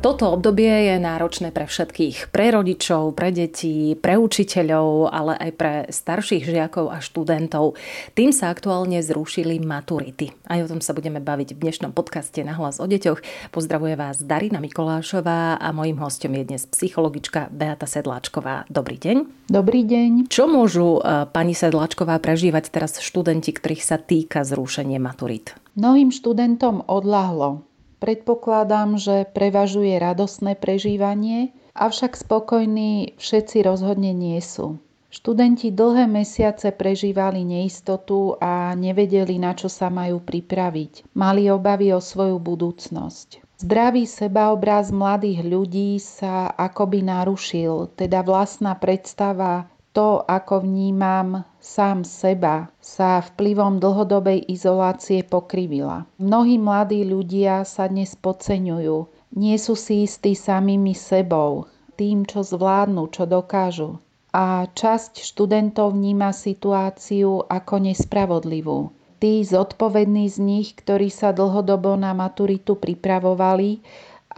Toto obdobie je náročné pre všetkých. Pre rodičov, pre detí, pre učiteľov, ale aj pre starších žiakov a študentov. Tým sa aktuálne zrušili maturity. Aj o tom sa budeme baviť v dnešnom podcaste Nahlas o deťoch. Pozdravuje vás Darina Mikolášová a mojím hosťom je dnes psychologička Beata Sedláčková. Dobrý deň. Dobrý deň. Čo môžu pani Sedláčková prežívať teraz študenti, ktorých sa týka zrušenie maturit? Mnohým študentom odľahlo. Predpokladám, že prevažuje radostné prežívanie, avšak spokojní všetci rozhodne nie sú. Študenti dlhé mesiace prežívali neistotu a nevedeli, na čo sa majú pripraviť. Mali obavy o svoju budúcnosť. Zdravý sebaobraz mladých ľudí sa akoby narušil, teda vlastná predstava, to, ako vnímam sám seba, sa vplyvom dlhodobej izolácie pokrivila. Mnohí mladí ľudia sa dnes podceňujú. Nie sú si istí samými sebou, tým, čo zvládnu, čo dokážu. A časť študentov vníma situáciu ako nespravodlivú. Tí zodpovední z nich, ktorí sa dlhodobo na maturitu pripravovali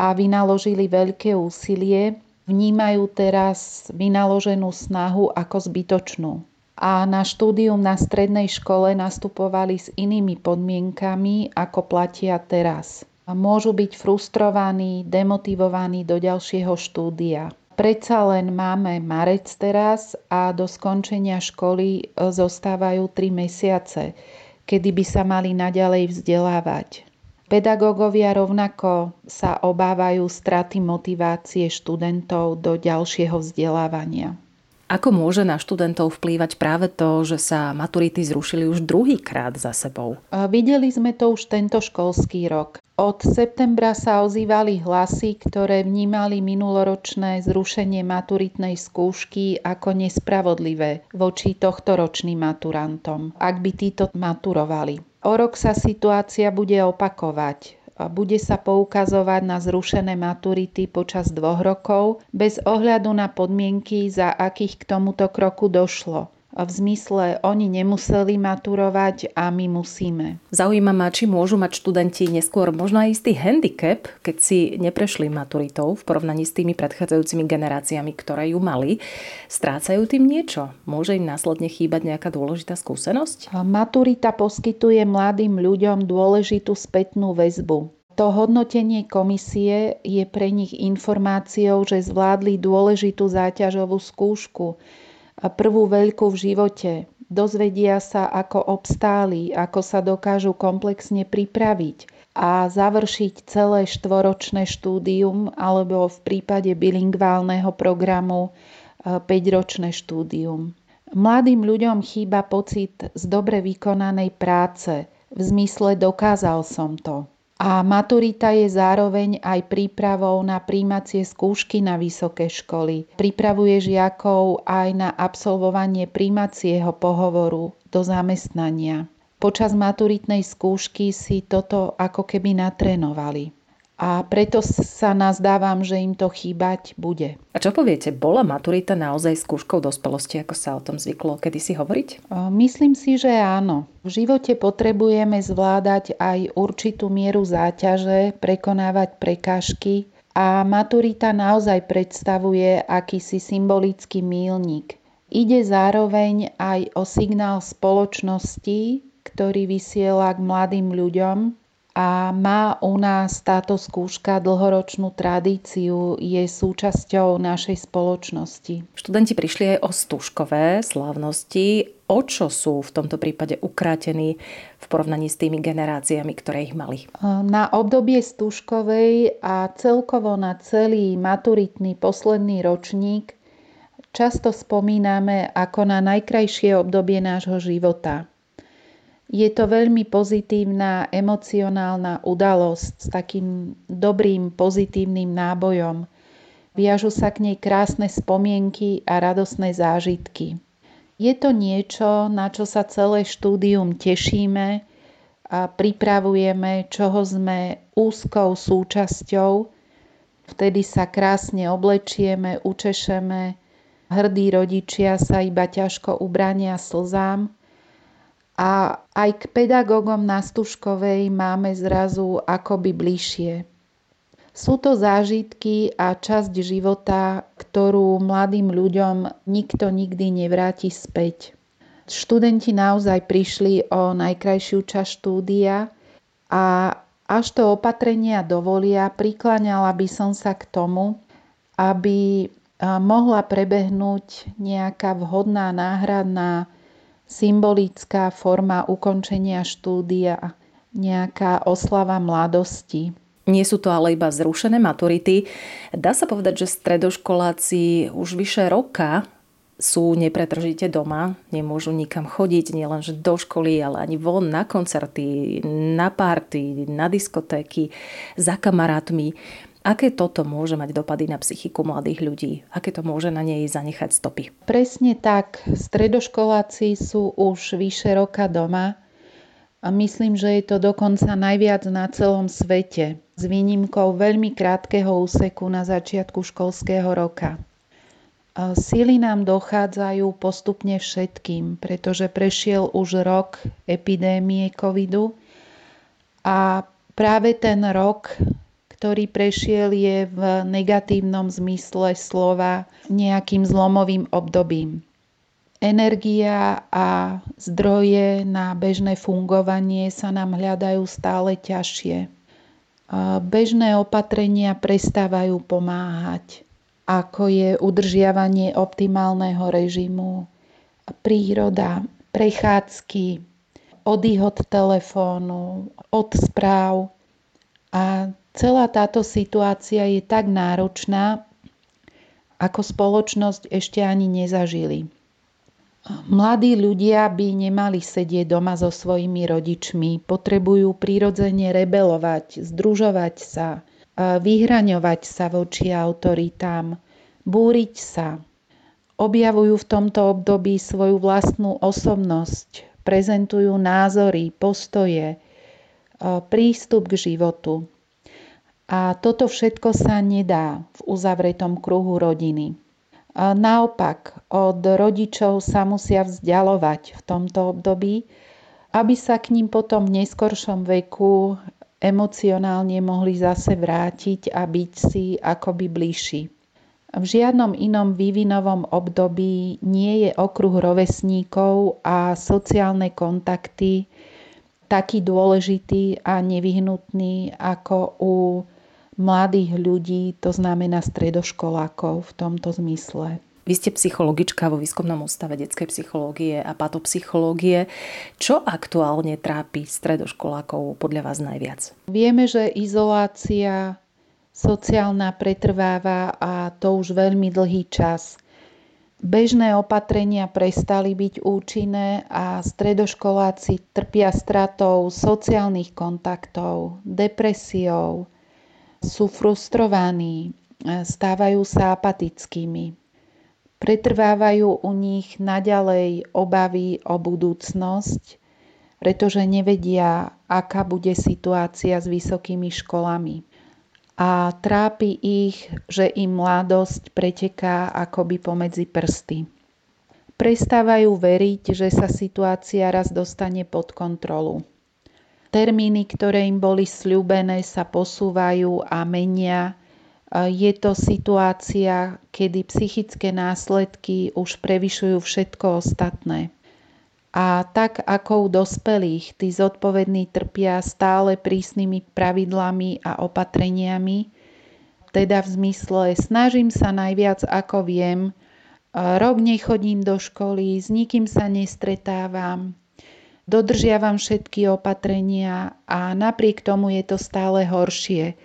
a vynaložili veľké úsilie, vnímajú teraz vynaloženú snahu ako zbytočnú. A na štúdium na strednej škole nastupovali s inými podmienkami, ako platia teraz. A môžu byť frustrovaní, demotivovaní do ďalšieho štúdia. Predsa len máme marec teraz a do skončenia školy zostávajú 3 mesiace, kedy by sa mali naďalej vzdelávať. Pedagógovia rovnako sa obávajú straty motivácie študentov do ďalšieho vzdelávania. Ako môže na študentov vplývať práve to, že sa maturity zrušili už druhýkrát za sebou? Videli sme to už tento školský rok. Od septembra sa ozývali hlasy, ktoré vnímali minuloročné zrušenie maturitnej skúšky ako nespravodlivé voči tohtoročným maturantom, ak by títo maturovali. O rok sa situácia bude opakovať. Bude sa poukazovať na zrušené maturity počas 2 rokov bez ohľadu na podmienky, za akých k tomuto kroku došlo. V zmysle, oni nemuseli maturovať a my musíme. Zaujíma ma, či môžu mať študenti neskôr možno aj istý handicap, keď si neprešli maturitou v porovnaní s tými predchádzajúcimi generáciami, ktoré ju mali. Strácajú tým niečo? Môže im následne chýbať nejaká dôležitá skúsenosť? Maturita poskytuje mladým ľuďom dôležitú spätnú väzbu. To hodnotenie komisie je pre nich informáciou, že zvládli dôležitú záťažovú skúšku, prvú veľkú v živote. Dozvedia sa, ako obstáli, ako sa dokážu komplexne pripraviť a završiť celé 4-ročné štúdium alebo v prípade bilingválneho programu 5-ročné štúdium. Mladým ľuďom chýba pocit z dobre vykonanej práce, v zmysle dokázal som to. A maturita je zároveň aj prípravou na prijímacie skúšky na vysoké školy. Pripravuje žiakov aj na absolvovanie prijímacieho pohovoru do zamestnania. Počas maturitnej skúšky si toto ako keby natrénovali. A preto sa nazdávam, že im to chýbať bude. A čo poviete, bola maturita naozaj skúškou dospelosti, ako sa o tom zvyklo kedysi hovoriť? Myslím si, že áno. V živote potrebujeme zvládať aj určitú mieru záťaže, prekonávať prekážky a maturita naozaj predstavuje akýsi symbolický míľnik. Ide zároveň aj o signál spoločnosti, ktorý vysiela k mladým ľuďom, a má u nás táto skúška dlhoročnú tradíciu, je súčasťou našej spoločnosti. Študenti prišli aj o stúškové slávnosti. O čo sú v tomto prípade ukrátení v porovnaní s tými generáciami, ktoré ich mali? Na obdobie stúškovej a celkovo na celý maturitný posledný ročník často spomíname ako na najkrajšie obdobie nášho života. Je to veľmi pozitívna, emocionálna udalosť s takým dobrým, pozitívnym nábojom. Viažu sa k nej krásne spomienky a radostné zážitky. Je to niečo, na čo sa celé štúdium tešíme a pripravujeme, čoho sme úzkou súčasťou. Vtedy sa krásne oblečieme, učešeme, Hrdí rodičia sa iba ťažko ubránia slzám. A aj k pedagógom na Stužkovej máme zrazu akoby bližšie. Sú to zážitky a časť života, ktorú mladým ľuďom nikto nikdy nevráti späť. Študenti naozaj prišli o najkrajšiu časť štúdia a až to opatrenia dovolia, prikláňala by som sa k tomu, aby mohla prebehnúť nejaká vhodná náhradná symbolická forma ukončenia štúdia, nejaká oslava mladosti. Nie sú to ale iba zrušené maturity. Dá sa povedať, že stredoškoláci už vyše roka sú nepretržite doma, nemôžu nikam chodiť, nielenže do školy, ale ani von na koncerty, na party, na diskotéky, za kamarátmi. Aké toto môže mať dopady na psychiku mladých ľudí? Aké to môže na nej zanechať stopy? Presne tak. Stredoškoláci sú už vyše roka doma a myslím, že je to dokonca najviac na celom svete, s výnimkou veľmi krátkeho úseku na začiatku školského roka. Sily nám dochádzajú postupne všetkým, pretože prešiel už rok epidémie covidu a práve ten rok, ktorý prešiel, je v negatívnom zmysle slova nejakým zlomovým obdobím. Energia a zdroje na bežné fungovanie sa nám hľadajú stále ťažšie. Bežné opatrenia prestávajú pomáhať, ako je udržiavanie optimálneho režimu, príroda, prechádzky, oddych od telefónu, od správ. A celá táto situácia je tak náročná, ako spoločnosť ešte ani nezažili. Mladí ľudia by nemali sedieť doma so svojimi rodičmi, potrebujú prirodzene rebelovať, združovať sa, vyhraňovať sa voči autoritám, búriť sa. Objavujú v tomto období svoju vlastnú osobnosť, prezentujú názory, postoje, prístup k životu. A toto všetko sa nedá v uzavretom kruhu rodiny. Naopak, od rodičov sa musia vzdialovať v tomto období, aby sa k ním potom v neskoršom veku emocionálne mohli zase vrátiť a byť si akoby bližší. V žiadnom inom vývinovom období nie je okruh rovesníkov a sociálne kontakty taký dôležitý a nevyhnutný ako u mladých ľudí, to znamená stredoškolákov v tomto zmysle. Vy ste psychologička vo Výskumnom ústave detskej psychológie a patopsychológie. Čo aktuálne trápi stredoškolákov podľa vás najviac? Vieme, že izolácia sociálna pretrváva a to už veľmi dlhý čas. Bežné opatrenia prestali byť účinné a stredoškoláci trpia stratou sociálnych kontaktov, depresiou, sú frustrovaní, stávajú sa apatickými. Pretrvávajú u nich naďalej obavy o budúcnosť, pretože nevedia, aká bude situácia s vysokými školami. A trápi ich, že im mladosť preteká akoby pomedzi prsty. Prestávajú veriť, že sa situácia raz dostane pod kontrolu. Termíny, ktoré im boli sľúbené, sa posúvajú a menia. Je to situácia, kedy psychické následky už prevyšujú všetko ostatné. A tak ako u dospelých, tí zodpovední trpia stále prísnymi pravidlami a opatreniami, teda v zmysle snažím sa najviac ako viem, rok nechodím do školy, s nikým sa nestretávam, dodržiavam všetky opatrenia a napriek tomu je to stále horšie.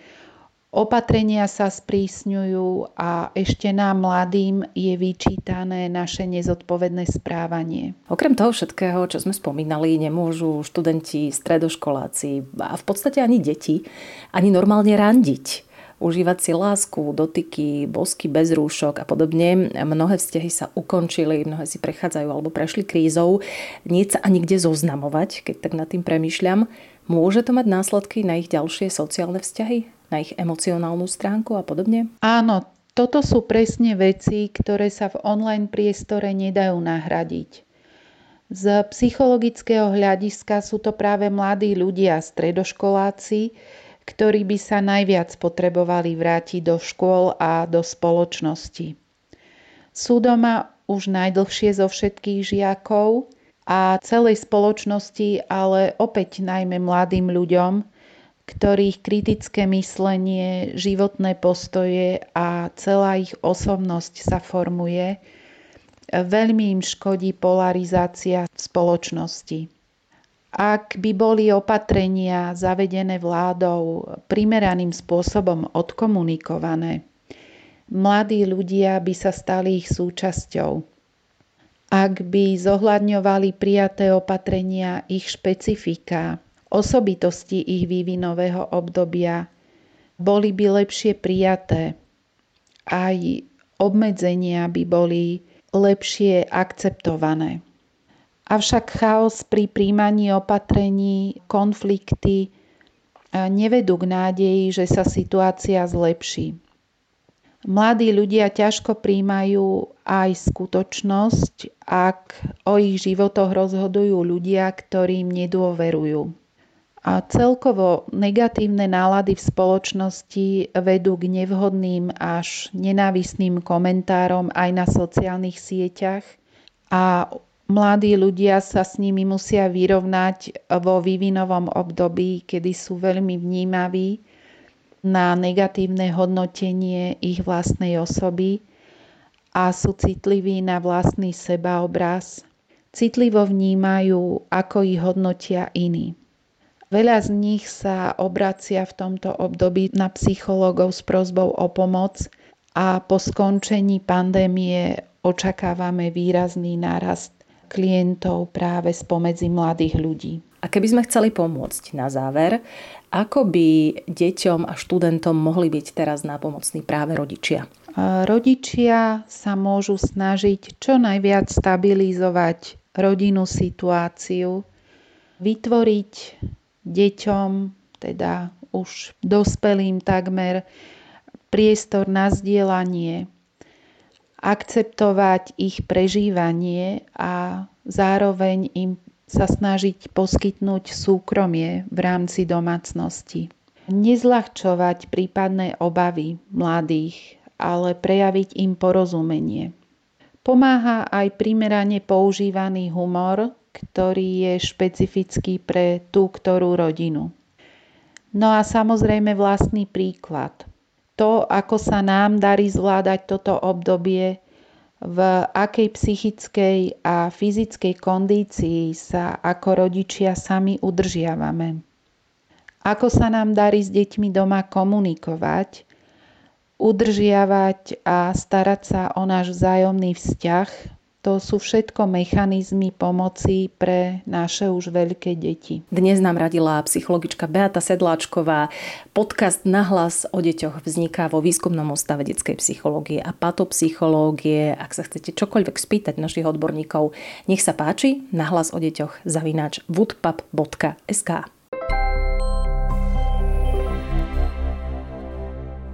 Opatrenia sa sprísňujú a ešte nám mladým je vyčítané naše nezodpovedné správanie. Okrem toho všetkého, čo sme spomínali, nemôžu študenti, stredoškoláci a v podstate ani deti ani normálne randiť. Užívať si lásku, dotyky, bosky bez rúšok a podobne. Mnohé vzťahy sa ukončili, mnohé si prechádzajú alebo prešli krízou. Nie sa ani kde zoznamovať, keď tak nad tým premýšľam. Môže to mať následky na ich ďalšie sociálne vzťahy? Na ich emocionálnu stránku a podobne? Áno, Toto sú presne veci, ktoré sa v online priestore nedajú nahradiť. Z psychologického hľadiska sú to práve mladí ľudia, stredoškoláci, ktorí by sa najviac potrebovali vrátiť do škôl a do spoločnosti. Sú doma už najdlhšie zo všetkých žiakov a celej spoločnosti, ale opäť najmä mladým ľuďom, ktorých kritické myslenie, životné postoje a celá ich osobnosť sa formuje, veľmi im škodí polarizácia v spoločnosti. Ak by boli opatrenia zavedené vládou primeraným spôsobom odkomunikované, mladí ľudia by sa stali ich súčasťou. Ak by zohľadňovali prijaté opatrenia ich špecifika, osobitosti ich vývinového obdobia, boli by lepšie prijaté. Aj obmedzenia by boli lepšie akceptované. Avšak chaos pri príjmaní opatrení, konflikty nevedú k nádeji, že sa situácia zlepší. Mladí ľudia ťažko príjmajú aj skutočnosť, ak o ich životoch rozhodujú ľudia, ktorým nedôverujú. A celkovo negatívne nálady v spoločnosti vedú k nevhodným až nenávistným komentárom aj na sociálnych sieťach a mladí ľudia sa s nimi musia vyrovnať vo vývinovom období, kedy sú veľmi vnímaví na negatívne hodnotenie ich vlastnej osoby a sú citliví na vlastný sebaobraz. Citlivo vnímajú, ako ich hodnotia iní. Veľa z nich sa obracia v tomto období na psychológov s prosbou o pomoc a po skončení pandémie očakávame výrazný nárast klientov práve spomedzi mladých ľudí. A keby sme chceli pomôcť na záver, ako by deťom a študentom mohli byť teraz nápomocní práve rodičia? Rodičia sa môžu snažiť čo najviac stabilizovať rodinnú situáciu, vytvoriť deťom, teda už dospelým takmer, priestor na zdieľanie, akceptovať ich prežívanie a zároveň im sa snažiť poskytnúť súkromie v rámci domácnosti. Nezľahčovať prípadné obavy mladých, ale prejaviť im porozumenie. Pomáha aj primerane používaný humor, ktorý je špecifický pre tú, ktorú rodinu. No a samozrejme vlastný príklad. To, ako sa nám darí zvládať toto obdobie, v akej psychickej a fyzickej kondícii sa ako rodičia sami udržiavame. Ako sa nám darí s deťmi doma komunikovať, udržiavať a starať sa o náš vzájomný vzťah. To sú všetko mechanizmy pomoci pre naše už veľké deti. Dnes nám radila psychologička Beata Sedláčková. Podcast Nahlas o deťoch vzniká vo výskumnom ústave detskej psychológie a patopsychológie. Ak sa chcete čokoľvek spýtať našich odborníkov, nech sa páči, nahlas o deťoch @woodpub.sk.